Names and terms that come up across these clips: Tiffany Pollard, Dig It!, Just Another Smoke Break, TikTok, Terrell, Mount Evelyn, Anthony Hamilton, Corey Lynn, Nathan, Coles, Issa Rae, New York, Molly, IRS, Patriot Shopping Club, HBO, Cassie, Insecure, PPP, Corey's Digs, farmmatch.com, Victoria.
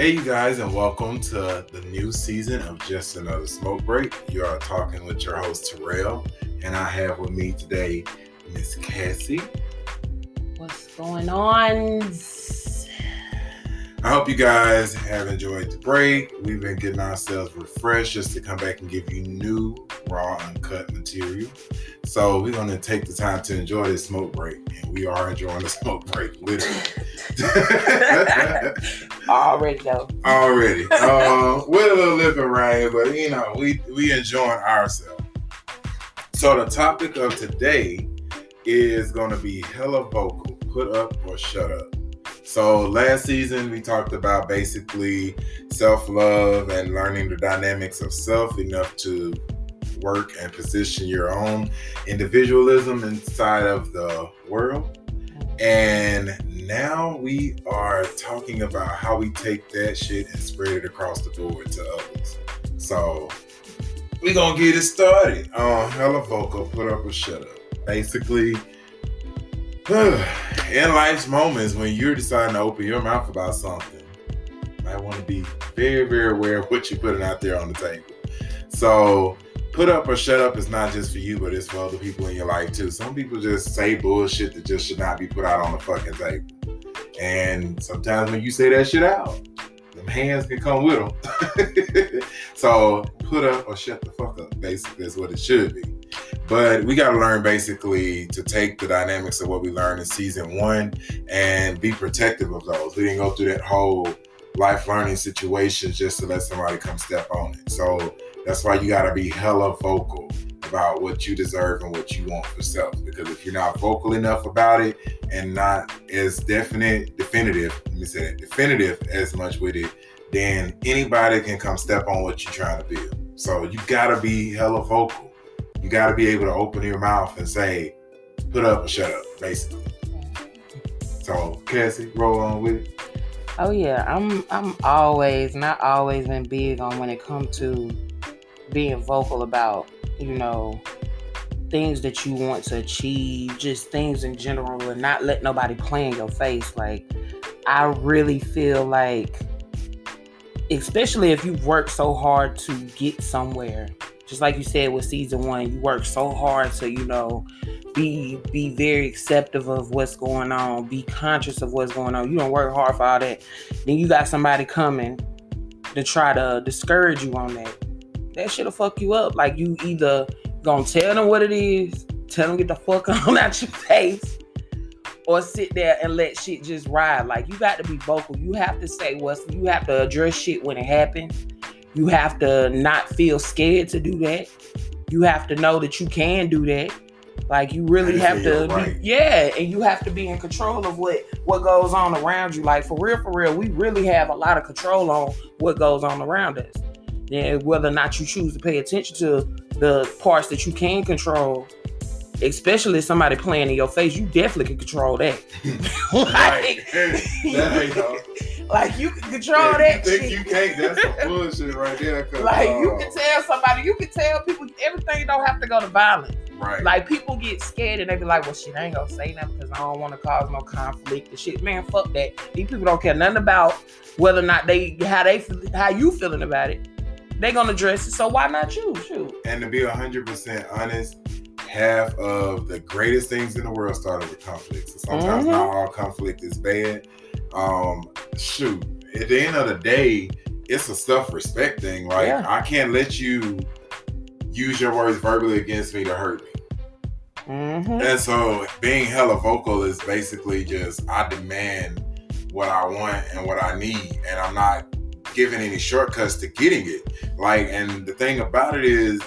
Hey you guys, and welcome to the new season of Just Another Smoke Break. You are talking with your host Terrell, and I have with me today Miss Cassie. What's going on? I hope you guys have enjoyed the break. We've been getting ourselves refreshed just to come back and give you new, raw, uncut material. So we're going to take the time to enjoy this smoke break. And we are enjoying the smoke break, literally. Already. We're a little living right here, but you know, we enjoying ourselves. So the topic of today is going to be hella vocal, put up or shut up. So last season, we talked about basically self-love and learning the dynamics of self enough to work and position your own individualism inside of the world. And now we are talking about how we take that shit and spread it across the board to others. So we're going to get it started on hella vocal, put up or shut up. Basically, in life's moments when you're deciding to open your mouth about something, you might want to be very, very aware of what you're putting out there on the table. So put up or shut up is not just for you, but it's for other people in your life too. Some people just say bullshit that just should not be put out on the fucking table. And sometimes when you say that shit out, them hands can come with them. So put up or shut the fuck up, basically, is what it should be. But we got to learn basically to take the dynamics of what we learned in season one and be protective of those. We didn't go through that whole life learning situation just to let somebody come step on it. So that's why you got to be hella vocal about what you deserve and what you want for self. Because if you're not vocal enough about it and not as definitive as much with it, then anybody can come step on what you're trying to build. So you got to be hella vocal. You got to be able to open your mouth and say, put up or shut up, basically. So, Cassie, roll on with it. Oh, yeah. I'm always, and I always been big on when it comes to being vocal about, you know, things that you want to achieve, just things in general, and not let nobody play in your face. Like, I really feel like, especially if you've worked so hard to get somewhere, just like you said with season one, you work so hard to, you know, be very acceptive of what's going on, be conscious of what's going on. You don't work hard for all that. Then you got somebody coming to try to discourage you on that. That shit'll fuck you up. Like, you either gonna tell them what it is, tell them get the fuck on out your face, or sit there and let shit just ride. Like, you got to be vocal. You have to say you have to address shit when it happens. You have to not feel scared to do that. You have to know that you can do that. Like, you really have to, right. And you have to be in control of what goes on around you. Like, for real, we really have a lot of control on what goes on around us. And whether or not you choose to pay attention to the parts that you can control, especially if somebody playing in your face, you definitely can control that. Like, you can control that shit. Think you can't, that's some bullshit right there. Like, you can tell somebody, you can tell people, everything don't have to go to violence. Right. Like, people get scared and they be like, well, shit, I ain't gonna say nothing because I don't want to cause no conflict and shit. Man, fuck that. These people don't care nothing about whether or not how you feeling about it. They gonna address it, so why not you? Shoot. And to be 100% honest, half of the greatest things in the world started with conflicts. So sometimes not all conflict is bad. At the end of the day, it's a self-respect thing. Like, I can't let you use your words verbally against me to hurt me. And so being hella vocal is basically just, I demand what I want and what I need, and I'm not giving any shortcuts to getting it. Like, and the thing about it is,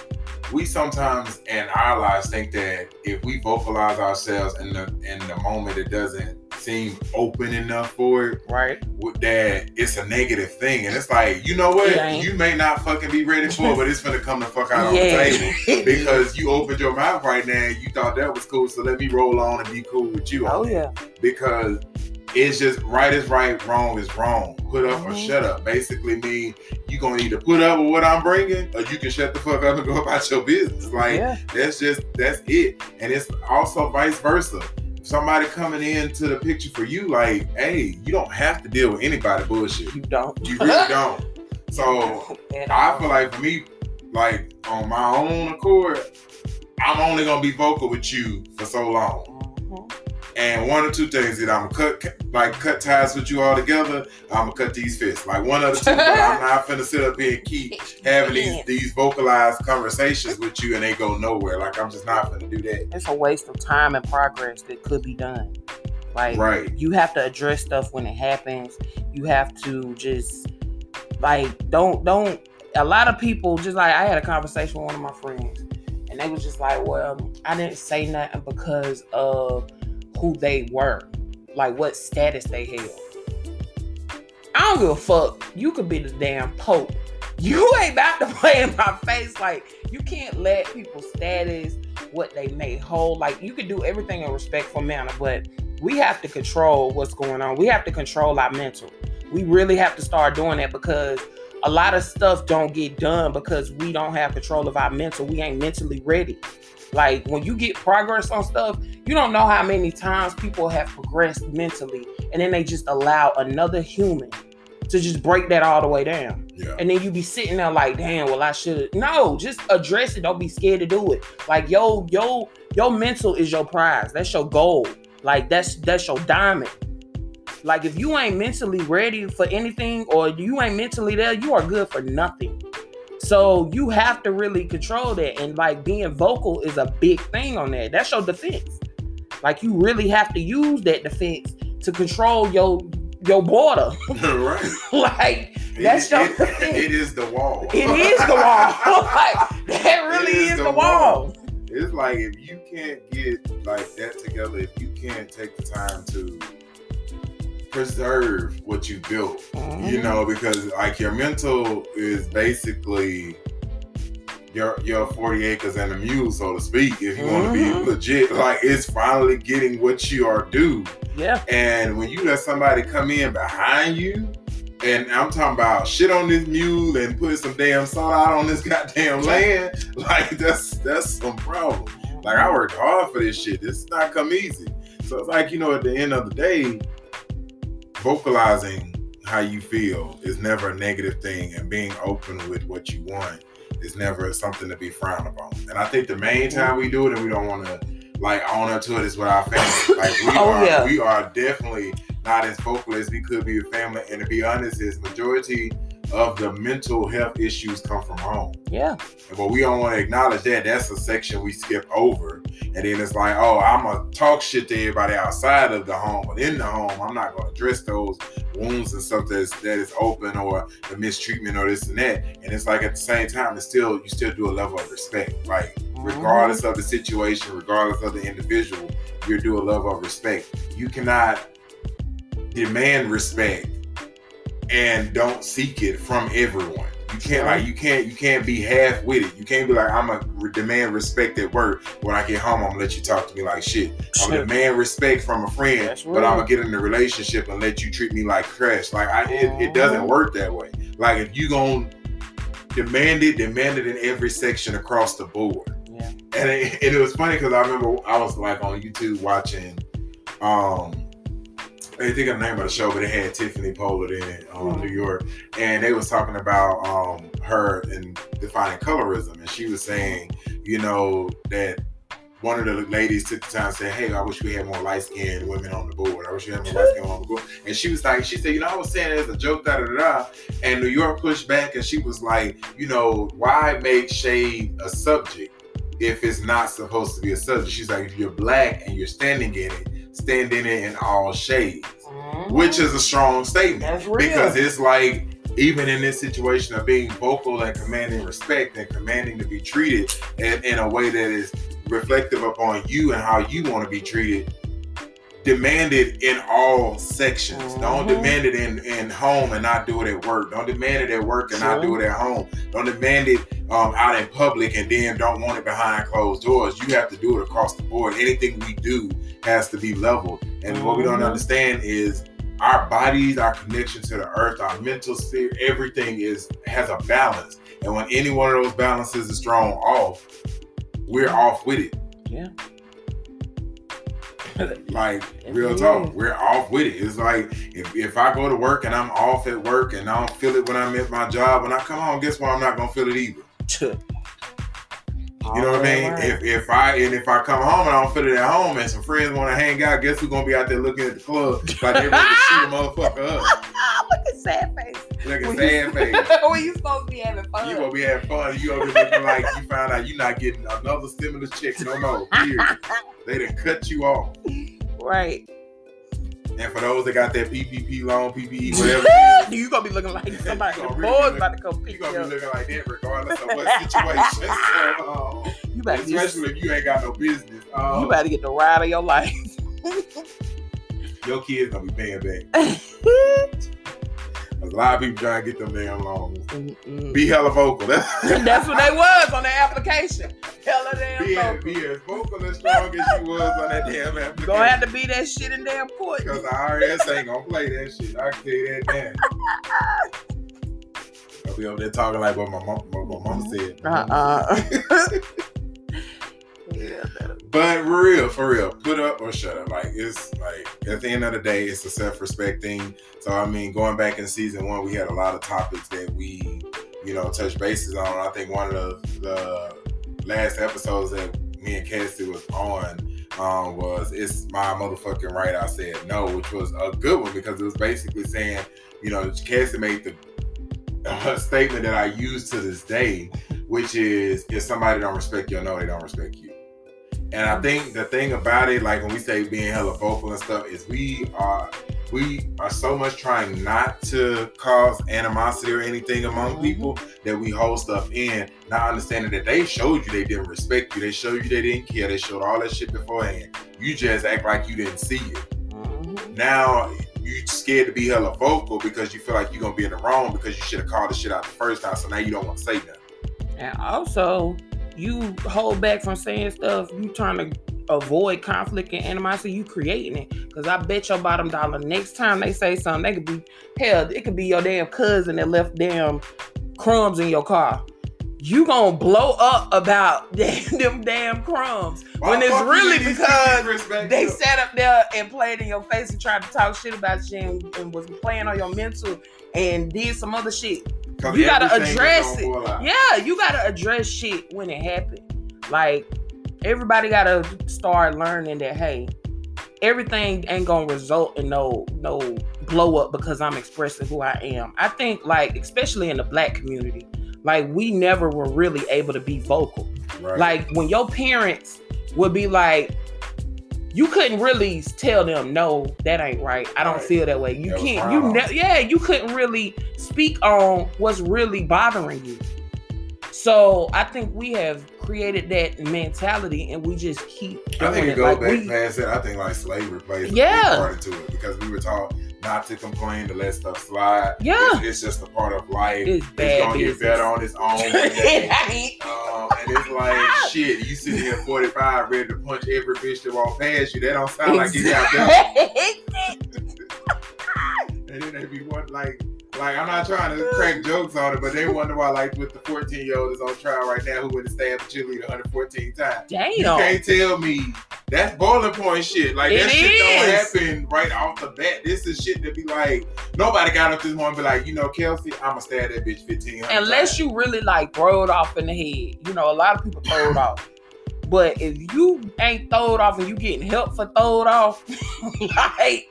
we sometimes in our lives think that if we vocalize ourselves in the moment, it doesn't seem open enough for it, right? That it's a negative thing, and it's like, you know what? You may not fucking be ready for it, but it's gonna come the fuck out on the table because you opened your mouth right now. And you thought that was cool, so let me roll on and be cool with you. Because it's just right is right, wrong is wrong. Put up or shut up basically mean you gonna either put up with what I'm bringing, or you can shut the fuck up and go about your business. Like that's it, and it's also vice versa. somebody coming into the picture for you, like, hey, you don't have to deal with anybody bullshit. You don't. You really don't. So I feel like for me, like on my own accord, I'm only gonna be vocal with you for so long. And one or two things that I'm cut ties with you all together. I'm gonna cut these fists, like one of the two. But I'm not finna sit up here and keep having these vocalized conversations with you, and they go nowhere. Like I'm just not finna do that. It's a waste of time and progress that could be done. Like you have to address stuff when it happens. You have to just like don't. A lot of people just like I had a conversation with one of my friends, and they was just like, well, I didn't say nothing because of who they were, like what status they held. I don't give a fuck. You could be the damn Pope. You ain't about to play in my face. Like you can't let people's status, what they may hold. Like you could do everything in a respectful manner, but we have to control what's going on. We have to control our mental. We really have to start doing that because a lot of stuff don't get done because we don't have control of our mental. We ain't mentally ready. Like when you get progress on stuff, you don't know how many times people have progressed mentally and then they just allow another human to just break that all the way down. Yeah. And then you be sitting there like, damn, well I should. No, just address it. Don't be scared to do it. Like your mental is your prize. That's your gold. Like that's your diamond. Like if you ain't mentally ready for anything or you ain't mentally there, you are good for nothing. So you have to really control that. And like being vocal is a big thing on that. That's your defense. Like you really have to use that defense to control your border. Right. Like that's your defense. It is the wall. It is the wall. Like that really is the wall. It's like if you can't get like that together, if you can't take the time to preserve what you built, you know, because like your mental is basically your 40 acres and a mule, so to speak, if you want to be legit. Like it's finally getting what you are due. Yeah. And when you let somebody come in behind you, and I'm talking about shit on this mule and put some damn salt out on this goddamn land, like that's some problem. Like I worked hard for this shit. This is not come easy. So it's like, you know, at the end of the day, vocalizing how you feel is never a negative thing, and being open with what you want is never something to be frowned upon. And I think the main time we do it and we don't want to like own up to it is with our family. Like we are definitely not as vocal as we could be with family. And to be honest, is majority of the mental health issues come from home. Yeah. But we don't want to acknowledge that. That's a section we skip over. And then it's like, oh, I'm going to talk shit to everybody outside of the home. But in the home, I'm not going to address those wounds and stuff that is open or the mistreatment or this and that. And it's like at the same time, it's still you still do a level of respect. Like regardless of the situation, regardless of the individual, you do a level of respect. You cannot demand respect and don't seek it from everyone. You can't like you can't be half with it. You can't be like, I'm gonna demand respect at work. When I get home, I'm gonna let you talk to me like shit. I'm gonna demand respect from a friend, but I'm gonna get in a relationship and let you treat me like trash. Like it doesn't work that way. Like if you gonna demand it in every section across the board. Yeah. And it was funny because I remember I was like on YouTube watching. I think of the name of the show, but it had Tiffany Pollard in it on New York. And they was talking about her and defining colorism. And she was saying, you know, that one of the ladies took the time and said, hey, I wish we had more light-skinned women on the board. I wish we had more light-skinned women on the board. And she was like, she said, you know, I was saying as a joke, da-da-da-da. And New York pushed back and she was like, you know, why make shade a subject if it's not supposed to be a subject? She's like, if you're black and you're standing in it, stand in it in all shades, which is a strong statement. That's real. Because it's like, even in this situation of being vocal and commanding respect and commanding to be treated in a way that is reflective upon you and how you want to be treated, demand it in all sections. Don't demand it in home and not do it at work. Don't demand it at work and not do it at home. Don't demand it out in public and then don't want it behind closed doors. You have to do it across the board. Anything we do has to be leveled. And what we don't understand is our bodies, our connection to the earth, our mental sphere, everything has a balance. And when any one of those balances is thrown off, we're off with it. Yeah. Like, real talk, we're off with it. It's like, if I go to work and I'm off at work and I don't feel it when I'm at my job, when I come home, guess what? I'm not going to feel it either. You know what I mean? Right. If I come home and I don't feel it at home and some friends want to hang out, guess who's going to be out there looking at the club like they ready to shoot a motherfucker up. Look at sad face. Look at sad face. When you supposed to be having fun. You going to be having fun. You over there looking like you found out you're not getting another stimulus check. No. Period. They done cut you off. Right. And for those that got that PPP loan, PPE, whatever, you gonna be looking like somebody. The boy's about to come pick you up. You gonna be looking like that, regardless of what situation. You better, especially if you ain't got no business. You better get the ride of your life. Your kids gonna be paying back. A lot of people trying to get them damn loans. Mm-mm. Be hella vocal. That's what they was on the application. Hella damn vocal. Be as vocal and strong as you was on that damn application. You gonna have to be that shit in damn port. Because the IRS ain't gonna play that shit. I can tell you that now. I'll be over there talking like what my mama said. Yeah, but for real, put up or shut up. Like, it's like at the end of the day, it's a self-respect thing. So I mean, going back in season one, we had a lot of topics that we, touched bases on. I think one of the last episodes that me and Cassie was on was "It's My Motherfucking Right I Said No," which was a good one because it was basically saying, Cassie made the statement that I use to this day, which is if somebody don't respect you, no, they don't respect you. And I think the thing about it, like when we say being hella vocal and stuff, is we are so much trying not to cause animosity or anything among people that we hold stuff in, not understanding that they showed you they didn't respect you, they showed you they didn't care, they showed all that shit beforehand. You just act like you didn't see it. Now you scared to be hella vocal because you feel like you're gonna be in the wrong because you should have called the shit out the first time, so now you don't want to say nothing. And also, you hold back from saying stuff. You trying to avoid conflict and animosity. You creating it. Because I bet your bottom dollar next time they say something, they could be, hell, it could be your damn cousin that left damn crumbs in your car. You gonna blow up about them damn crumbs. When it's really because they sat up there and played in your face and tried to talk shit about you and was playing on your mental and did some other shit. You gotta address it. Yeah, you gotta address shit when it happened. Like, everybody gotta start learning that, hey, everything ain't gonna result in no blow up because I'm expressing who I am. I think, like, especially in the Black community, like, we never were really able to be vocal. Right. Like, when your parents would be like, you couldn't really tell them, no, that ain't right. I don't feel that way. You couldn't really speak on what's really bothering you. So I think we have created that mentality and we just keep doing I think it goes back past that. I think like slavery plays a big part into it because we were taught not to complain, to let stuff slide. Yeah. It's just a part of life. It's gonna get better on its own. And it's like, shit, you sitting here 45 ready to punch every bitch that walk past you. That don't sound like you got done. And then they be one like I'm not trying to crack jokes on it, but they wonder why, like, with the 14-year-old is on trial right now who went to stab the cheerleader 114 times. Damn. You can't tell me that's boiling point shit. Like, that shit don't happen right off the bat. This is shit that be like, nobody got up this morning and be like, Kelsey, I'ma stab that bitch 1500 times. Unless you really, like, throw it off in the head. A lot of people throw it off. But if you ain't throwed off and you getting help for throwed off, like...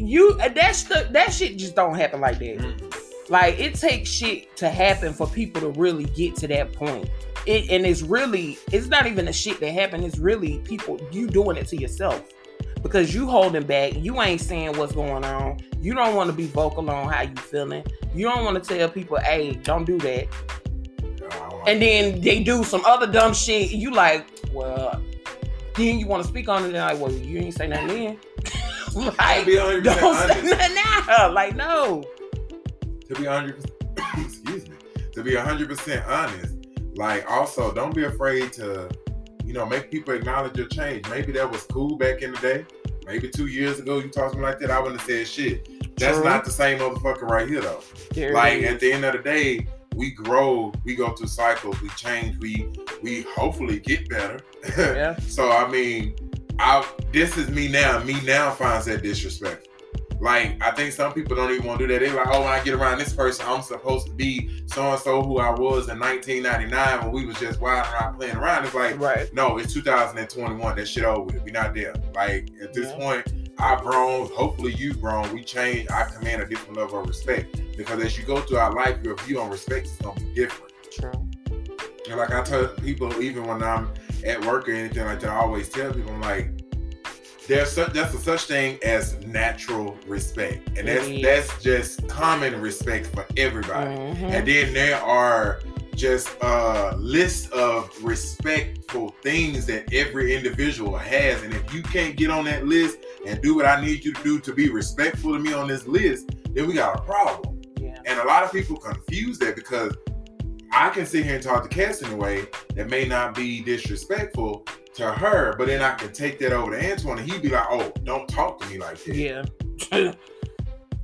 That shit just don't happen like that. Like, it takes shit to happen for people to really get to that point. It's not even the shit that happened. It's really people, you doing it to yourself because you holding back. You ain't saying what's going on. You don't want to be vocal on how you feeling. You don't want to tell people, hey, don't do that. And then they do some other dumb shit. You like, well, then you want to speak on it. They're like, well, you ain't say nothing then. Like, don't say nothing now. Like, no. To be 100% honest, like, also, don't be afraid to, make people acknowledge your change. Maybe that was cool back in the day. Maybe 2 years ago, you talked to me like that, I wouldn't have said shit. That's not the same motherfucker right here, though. Like, at the end of the day, we grow, we go through cycles, we change, we hopefully get better. Yeah. So, I mean... this is me now. Me now finds that disrespectful. Like, I think some people don't even want to do that. They're like, oh, when I get around this person, I'm supposed to be so-and-so who I was in 1999 when we was just wilding around playing around. It's like, right. No, it's 2021. That shit over with. We're not there. Like, at this point, I've grown. Hopefully you've grown. We change. I command a different level of respect. Because as you go through our life, your view on respect is going to be different. True. And like I tell people, even when I'm at work or anything like that, I always tell people, I'm like, there's a such thing as natural respect. And that's just common respect for everybody. Mm-hmm. And then there are just a list of respectful things that every individual has. And if you can't get on that list and do what I need you to do to be respectful to me on this list, then we got a problem. Yeah. And a lot of people confuse that because I can sit here and talk to Cass in a way that may not be disrespectful to her, but then I can take that over to Antoine and he'd be like, oh, don't talk to me like that. Yeah.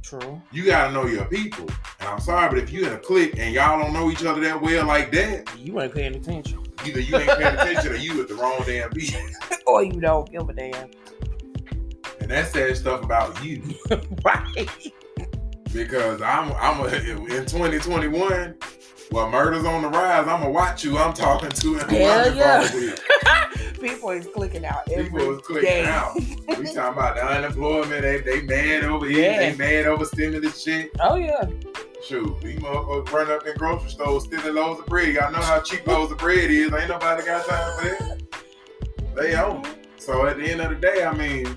True. You gotta know your people. And I'm sorry, but if you in a clique and y'all don't know each other that well like that, you ain't paying attention. Either you ain't paying attention or you with the wrong damn people. Or you don't give a damn. And that's that stuff about you. Right. Because I'm in 2021, well, murder's on the rise. I'm gonna watch you. I'm talking to him. Hell yeah. People is clicking out every People is clicking day. Out. We talking about the unemployment. They mad over here. Yeah. They mad over stimulus shit. Oh, yeah. Shoot, these motherfuckers run up in grocery stores stealing loads of bread. Y'all know how cheap loads of bread is. Ain't nobody got time for that. They own it. So at the end of the day, I mean,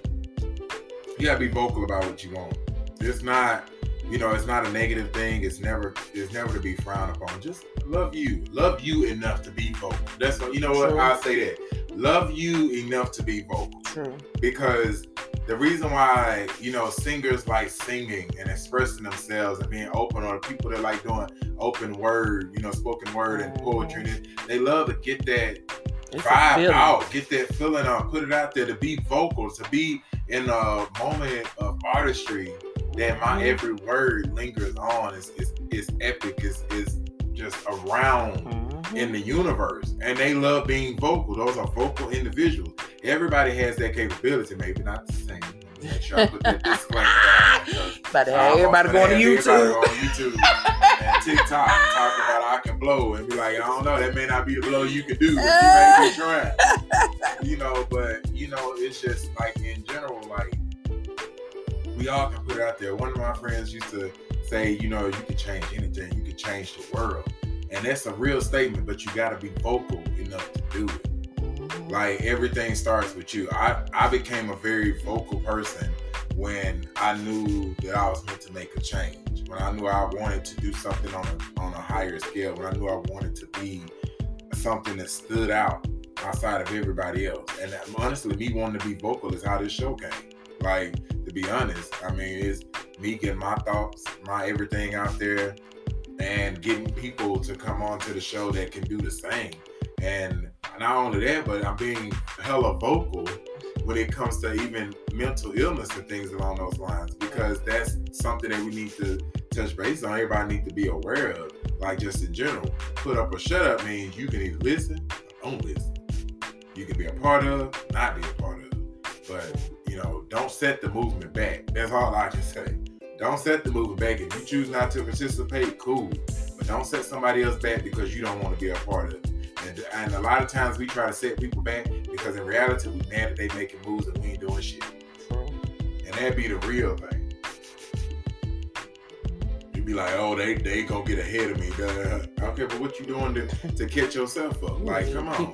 you gotta be vocal about what you want. It's not... You know, it's not a negative thing. It's never to be frowned upon. Just love you enough to be vocal. That's what, you know what, I say that. Love you enough to be vocal. True. Because the reason why, you know, singers like singing and expressing themselves and being open, or the people that like doing open word, you know, spoken word and poetry, and they love to get that vibe out, get that feeling out, put it out there, to be vocal, to be in a moment of artistry. That my every word lingers on. It's epic. It's just around in the universe. And they love being vocal. Those are vocal individuals. Everybody has that capability. Maybe not the same. Make sure I put that disclaimer down. But everybody going to YouTube and TikTok talking about I can blow and be like, I don't know. That may not be the blow you can do, but you may be trying. You know, but you know, it's just like in general, like, we all can put it out there. One of my friends used to say, you know, you can change anything. You can change the world. And that's a real statement, but you got to be vocal enough to do it. Mm-hmm. Like, everything starts with you. I became a very vocal person when I knew that I was meant to make a change, when I knew I wanted to do something on a higher scale, when I knew I wanted to be something that stood out outside of everybody else. And that, honestly, me wanting to be vocal is how this show came. Like, to be honest, I mean, it's me getting my thoughts, my everything out there, and getting people to come onto the show that can do the same. And not only that, but I'm being hella vocal when it comes to even mental illness and things along those lines, because that's something that we need to touch base on. Everybody needs to be aware of, like, just in general. Put up or shut up means you can either listen or don't listen. You can be a part of, not be a part of. But, you know, don't set the movement back. That's all I can say. Don't set the movement back. If you choose not to participate, cool. But don't set somebody else back because you don't want to be a part of it. And a lot of times we try to set people back because in reality, we mad that they making moves and we ain't doing shit. True. And that'd be the real thing. You'd be like, oh, they gonna get ahead of me. Okay, but what you doing to catch yourself up? Like, come on.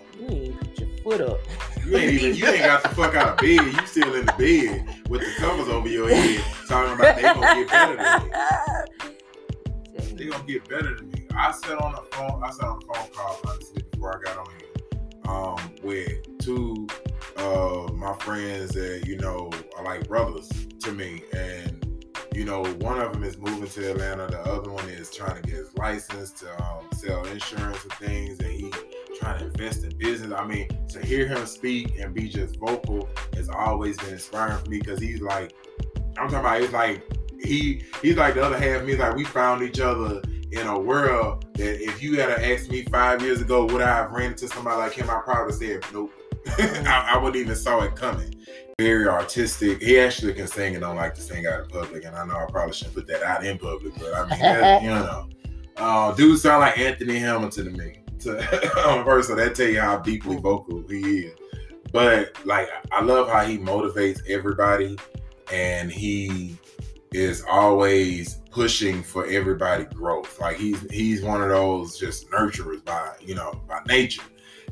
Foot up. You ain't got the fuck out of bed. You still in the bed with the covers over your head talking about they gonna get better than me. They gonna get better than me. I sat on a phone call honestly before I got on here with two of my friends that, you know, are like brothers to me. And, you know, one of them is moving to Atlanta. The other one is trying to get his license to sell insurance and things. And he trying to invest in business. I mean, to hear him speak and be just vocal has always been inspiring for me, because he's like, I'm talking about, it's like, he's like the other half of me. Like, we found each other in a world that if you had asked me 5 years ago would I have ran into somebody like him, I probably said, nope. I wouldn't even saw it coming. Very artistic. He actually can sing and don't like to sing out in public. And I know I probably shouldn't put that out in public, but I mean, that, you know, dude sound like Anthony Hamilton to me. First, so that tell you how deeply vocal he is. But like, I love how he motivates everybody, and he is always pushing for everybody growth. Like he's one of those just nurturers by nature.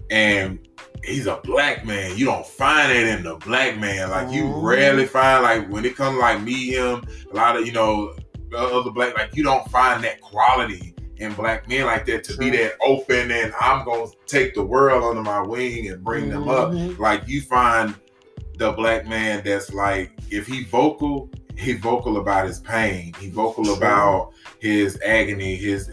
And he's a black man. You don't find that in the black man. Like you rarely find, like when it comes like me, him, a lot of, you know, other black, like you don't find that quality in black men like that, to be that open and I'm gonna take the world under my wing and bring them up. Like you find the black man that's like, if he vocal about his pain, he vocal about his agony, his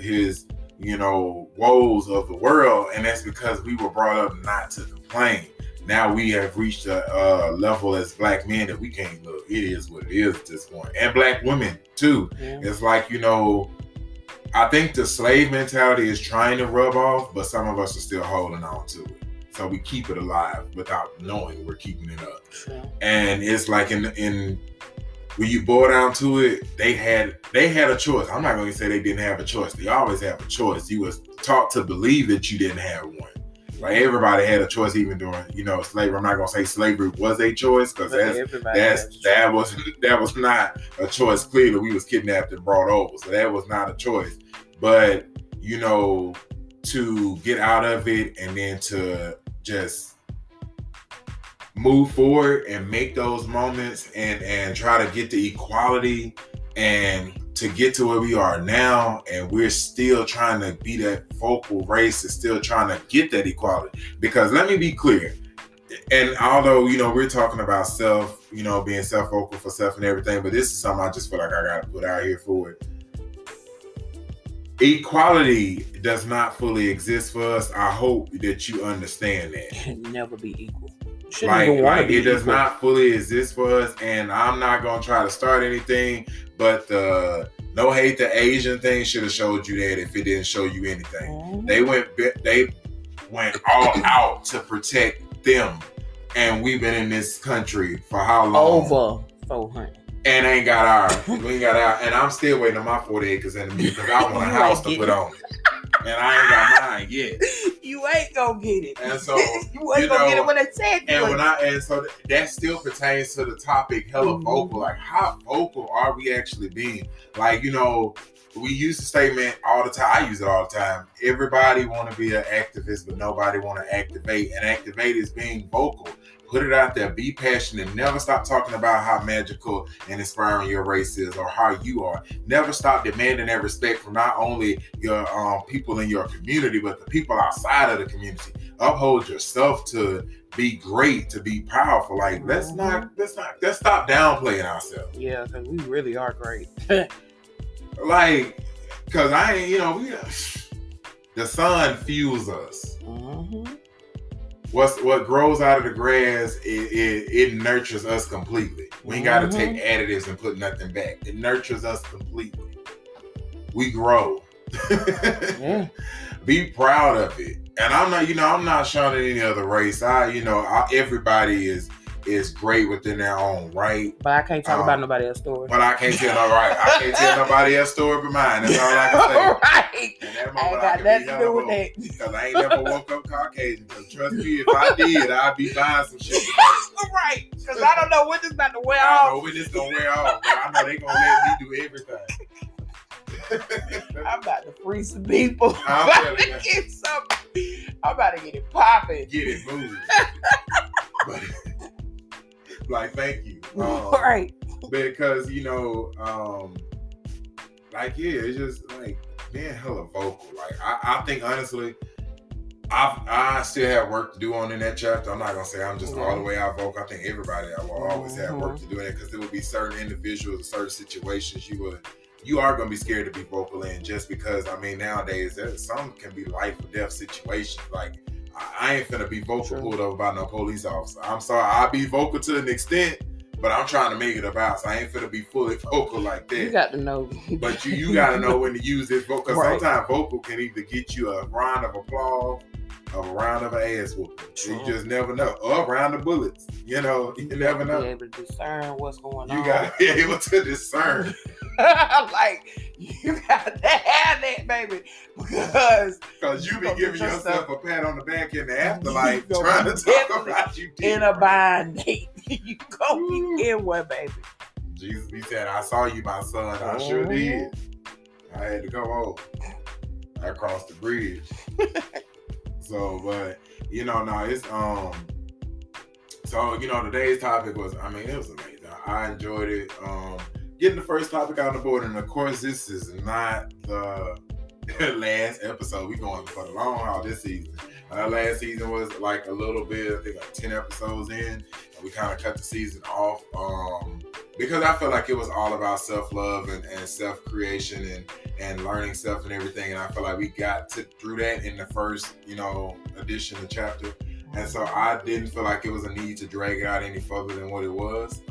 you know, woes of the world. And that's because we were brought up not to complain. Now we have reached a level as black men that we can't look. It is what it is at this point. And black women too. Yeah. It's like, you know, I think the slave mentality is trying to rub off, but some of us are still holding on to it. So we keep it alive without knowing we're keeping it up. Sure. And it's like in when you boil down to it, they had a choice. I'm not going to say they didn't have a choice. They always have a choice. You was taught to believe that you didn't have one. Like everybody had a choice, even during, you know, slavery. I'm not going to say slavery was a choice, because that was not a choice. Clearly, we was kidnapped and brought over, so that was not a choice. But you know, to get out of it and then to just move forward and make those moments and try to get the equality and to get to where we are now, and we're still trying to be that vocal race and still trying to get that equality. Because let me be clear, and although, you know, we're talking about self, you know, being self-vocal for self and everything, but this is something I just feel like I gotta put out here for it. Equality does not fully exist for us. I hope that you understand that. It can never be equal. It does not fully exist for us, and I'm not gonna try to start anything, but the no hate the Asian thing should have showed you that if it didn't show you anything. Mm-hmm. They went all out to protect them, and we've been in this country for how long? Over 400. And ain't got ours. We ain't got ours, and I'm still waiting on my 40 acres in the minute, because I want a house to put on it. And I ain't got mine yet. You ain't gonna get it. And so you ain't gonna get it when I said that. And so that still pertains to the topic, hella vocal. Like, how vocal are we actually being? Like, you know, we use the statement all the time. I use it all the time. Everybody wanna be an activist, but nobody wanna activate. And activate is being vocal. Put it out there, be passionate, never stop talking about how magical and inspiring your race is or how you are. Never stop demanding that respect from not only your people in your community, but the people outside of the community. Uphold yourself to be great, to be powerful. Like, let's stop downplaying ourselves. Yeah, because we really are great. Like, because I ain't, you know, the sun fuels us. Mm-hmm. What grows out of the grass, it nurtures us completely. We ain't got to take additives and put nothing back. It nurtures us completely. We grow. Yeah. Be proud of it. And I'm not shouting any other race. Everybody is great within their own right. But I can't talk about nobody else's story. But I can't tell no right. I can't tell nobody else's story but mine. That's all I can say. All right. And that moment I ain't got nothing to do with that. Because I ain't never woke up Caucasian. But trust me, if I did, I'd be buying some shit. All right. Because I don't know when this is about to wear off. I don't know when this going to wear off. But I know they're going to let me do everything. I'm about to free some people. I'm about to get something. I'm about to get it popping. Get it moving. Like, thank you. Right. Because, you know, like, yeah, it's just like being hella vocal. Like, I think honestly, I still have work to do on in that chapter. I'm not gonna say I'm just all the way out vocal. I think everybody will always have work to do in it, because there will be certain individuals, certain situations you are gonna be scared to be vocal in, just because, I mean, nowadays some can be life or death situations. Like, I ain't finna be vocal pulled over by no police officer. I'm sorry, I'll be vocal to an extent, but I'm trying to make it about. So I ain't finna be fully vocal like that. You got to know. But you got to know when to use this vocal. Because sometimes vocal can either get you a round of applause a round of an ass whooping. You just never know. Or a round of bullets. You know, you never know. You got to be able to discern what's going on. You got to be able to discern. I'm like, you got to have that, baby. Because you be giving yourself a pat on the back in the afterlife trying to talk about you. In a bind, Nate. You going to get one, baby. Jesus be saying, I saw you, my son. I sure did. I had to go home. I crossed the bridge. So, but, you know, no, it's, so, you know, today's topic was, I mean, it was amazing. I enjoyed it. Getting the first topic on the board. And, of course, this is not the last episode. We going for the long haul this season. Last season was like a little bit, I think like 10 episodes in. And we kind of cut the season off. Because I felt like it was all about self-love and self-creation and learning stuff and everything. And I felt like we got through that in the first, you know, edition of the chapter. And so I didn't feel like it was a need to drag it out any further than what it was.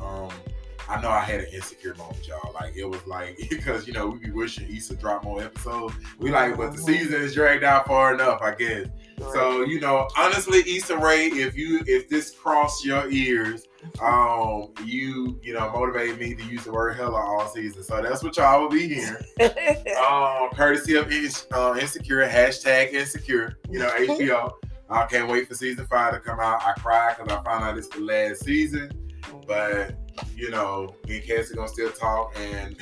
I know I had an insecure moment, y'all. Like, it was like, because, you know, we be wishing Issa dropped more episodes. We like, but the season is dragged out far enough, I guess. So, you know, honestly, Issa Rae, if this crossed your ears, you know, motivated me to use the word hella all season. So that's what y'all will be hearing. Courtesy of Insecure, hashtag Insecure, you know, HBO. I can't wait for season 5 to come out. I cried because I found out it's the last season. But, you know, me and Cassie gonna still talk and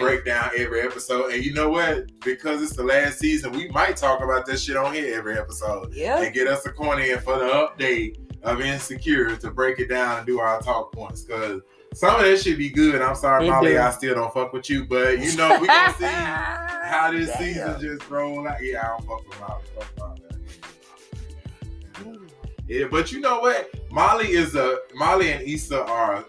break down every episode. And you know what? Because it's the last season, we might talk about this shit on here every episode. Yeah. And get us a corner in for the update of Insecure to break it down and do our talk points. Because some of that shit be good. I'm sorry, Molly, I still don't fuck with you. But, you know, we gonna see how this season just roll out. Yeah, I don't fuck with Molly. Fuck with Molly. Yeah, but you know what? Molly and Issa are,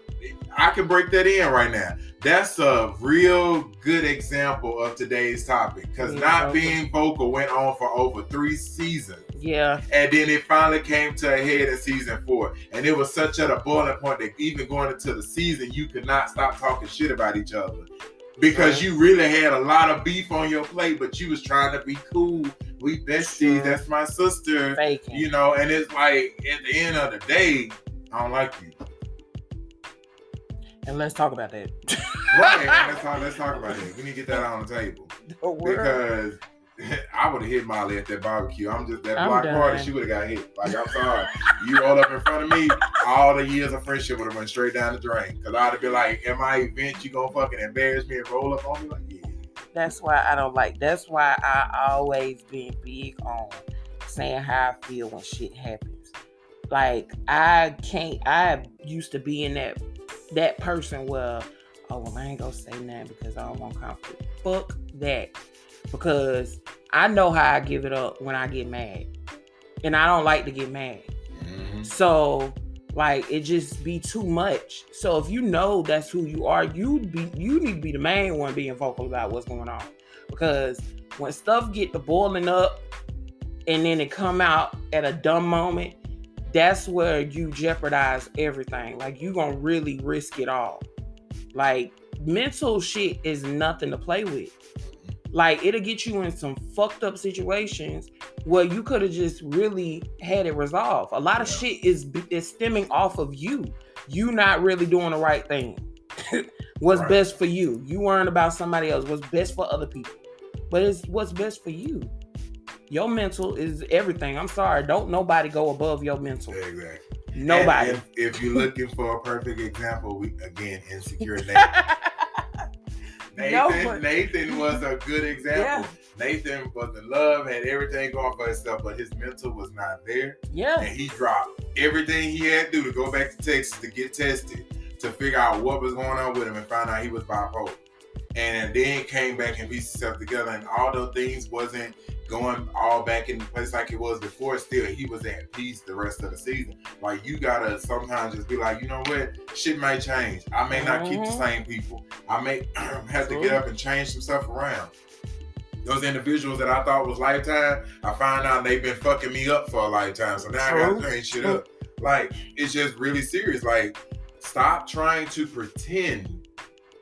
I can break that in right now. That's a real good example of today's topic. Because not being vocal went on for over 3 seasons. Yeah. And then it finally came to a head in season 4. And it was such at a boiling point that even going into the season, you could not stop talking shit about each other. Because you really had a lot of beef on your plate, but you was trying to be cool. We besties, that's my sister. Faking. You know, and it's like, at the end of the day, I don't like you. And let's talk about that. Right, let's talk about that. We need to get that on the table. Because I would have hit Molly at that barbecue. I'm block done. Party, she would have got hit. Like, I'm sorry. You rolled up in front of me, all the years of friendship would have went straight down the drain. Because I would have been like, at my event, you gonna fucking embarrass me and roll up on me? Like, yeah. That's why I always been big on saying how I feel when shit happens. Like, I used to be in that person where, oh, well, I ain't gonna say nothing because I don't want conflict. Fuck that. Because I know how I give it up when I get mad. And I don't like to get mad. Mm-hmm. So, like, it just be too much. So if you know that's who you are, you need to be the main one being vocal about what's going on. Because when stuff get the boiling up and then it come out at a dumb moment, that's where you jeopardize everything. Like, you gonna really risk it all. Like, mental shit is nothing to play with. Like, it'll get you in some fucked up situations where you could have just really had it resolved. A lot of shit is stemming off of you. You not really doing the right thing. What's best for you. You worrying about somebody else. What's best for other people. But it's what's best for you. Your mental is everything. I'm sorry. Don't nobody go above your mental. Exactly. Nobody. If you're looking for a perfect example, Insecure Nation. Nathan was a good example. Yeah. Nathan was in love, had everything going for himself, but his mental was not there. Yeah. And he dropped everything he had to do to go back to Texas to get tested, to figure out what was going on with him and find out he was bipolar. And then came back and pieced himself together. And although things wasn't going all back in place like it was before, still he was at peace the rest of the season. Like, you gotta sometimes just be like, you know what? Shit may change. I may not keep the same people. I may have to get up and change some stuff around. Those individuals that I thought was lifetime, I find out they've been fucking me up for a lifetime. So now I gotta change shit up. Like, it's just really serious. Like, stop trying to pretend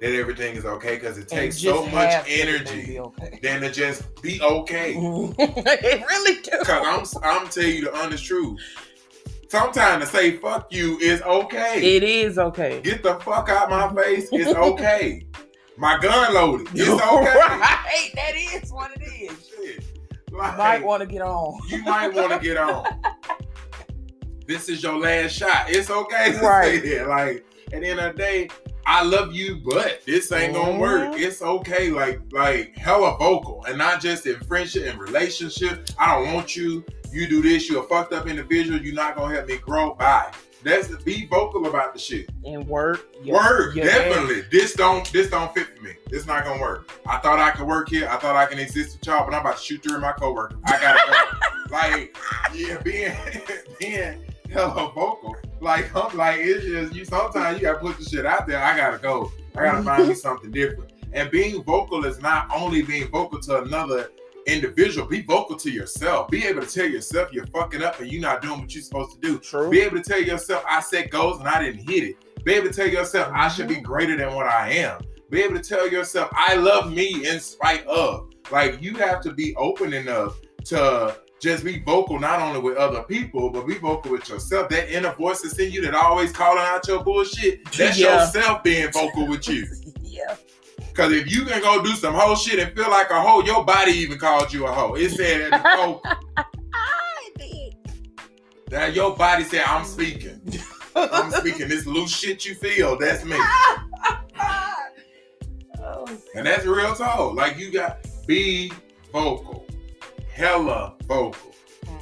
that everything is okay, because it takes so much energy than to just be okay. It really does. Because I'm telling you the honest truth. Sometimes to say fuck you is okay. It is okay. Get the fuck out my face. It's okay. My gun loaded. It's okay. Right. That is what it is. Shit. Like, you might want to get on. You might want to get on. This is your last shot. It's okay to say that. Like, at the end of the day, I love you, but this ain't gonna work. It's okay. Like hella vocal, and not just in friendship and relationship. I don't want you. You do this. You're a fucked up individual. You're not gonna help me grow. Bye. That's be vocal about the shit. And work. Work definitely. Man. This don't fit for me. This not gonna work. I thought I could work here. I thought I can exist with y'all, but I'm about to shoot through my coworker. I gotta go. Like, yeah, being hella vocal. Like, I'm like, it's just, you sometimes you gotta put the shit out there. I gotta go. I gotta find me something different. And being vocal is not only being vocal to another individual. Be vocal to yourself. Be able to tell yourself you're fucking up and you're not doing what you're supposed to do. True. Be able to tell yourself I set goals and I didn't hit it. Be able to tell yourself I should be greater than what I am. Be able to tell yourself I love me in spite of. Like, you have to be open enough to just be vocal, not only with other people, but be vocal with yourself. That inner voice that's in you that always calling out your bullshit, that's yourself being vocal with you. Yeah. Because if you can go do some whole shit and feel like a hoe, your body even called you a hoe. It said, oh, that your body said, I'm speaking. I'm speaking. This loose shit you feel, that's me. And that's real talk. Like, you got be vocal. Hella vocal.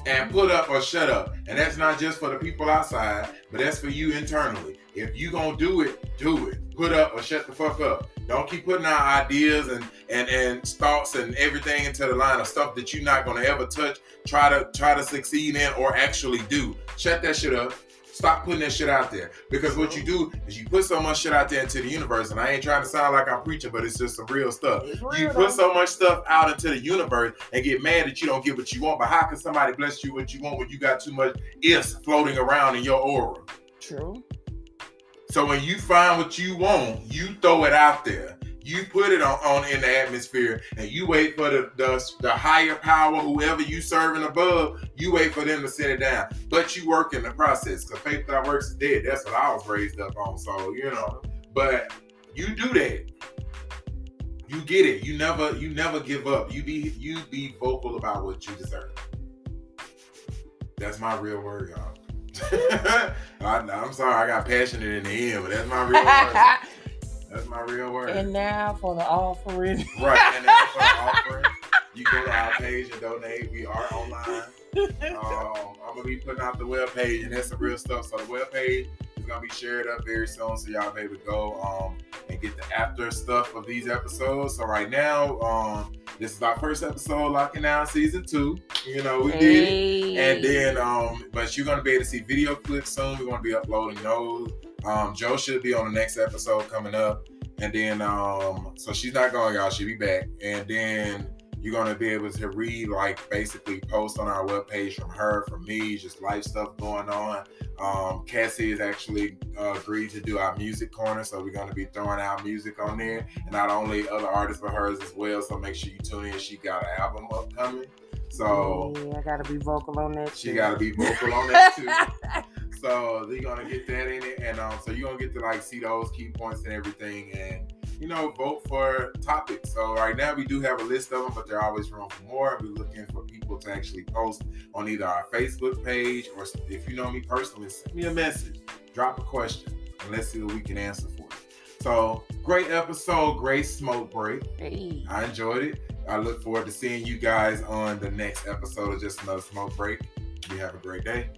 And put up or shut up. And that's not just for the people outside, but that's for you internally. If you gonna do it, do it. Put up or shut the fuck up. Don't keep putting out ideas and thoughts and everything into the line of stuff that you're not gonna ever touch, try to succeed in or actually do. Shut that shit up. Stop putting that shit out there. Because what you do is you put so much shit out there into the universe, and I ain't trying to sound like I'm preaching, but it's just some real stuff. You put so much stuff out into the universe and get mad that you don't get what you want, but how can somebody bless you what you want when you got too much ifs floating around in your aura? True. So when you find what you want, you throw it out there. You put it on in the atmosphere, and you wait for the higher power, whoever you serving above, you wait for them to set it down. But you work in the process, because faith without works is dead. That's what I was raised up on, so, you know. But you do that. You get it. You never give up. You be vocal about what you deserve. That's my real word, y'all. I'm sorry, I got passionate in the end, but that's my real word. That's my real word. And now for the offering. Right. And now for the offering. You go to our page and donate. We are online. I'm going to be putting out the webpage, and that's some real stuff. So the webpage is going to be shared up very soon. So y'all maybe go and get the after stuff of these episodes. So right now, this is our first episode, locking down season 2. You know, we did it. And then, but you're going to be able to see video clips soon. We're going to be uploading those. Joe should be on the next episode coming up, and then so she's not going, y'all. She'll be back, and then you're gonna be able to read, like, basically posts on our webpage from her, from me, just life stuff going on. Cassie has actually agreed to do our music corner, so we're gonna be throwing out music on there, and not only other artists but hers as well. So make sure you tune in. She got an album upcoming, so I gotta be vocal on that. She gotta be vocal on that too. So they're gonna get that in it, and so you're gonna get to, like, see those key points and everything, and, you know, vote for topics. So right now we do have a list of them, but they're always room for more. We're looking for people to actually post on either our Facebook page, or if you know me personally, send me a message, drop a question, and let's see what we can answer for it. So great episode, great smoke break. Hey. I enjoyed it. I look forward to seeing you guys on the next episode of Just Another Smoke Break. You have a great day.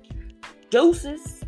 Deuces.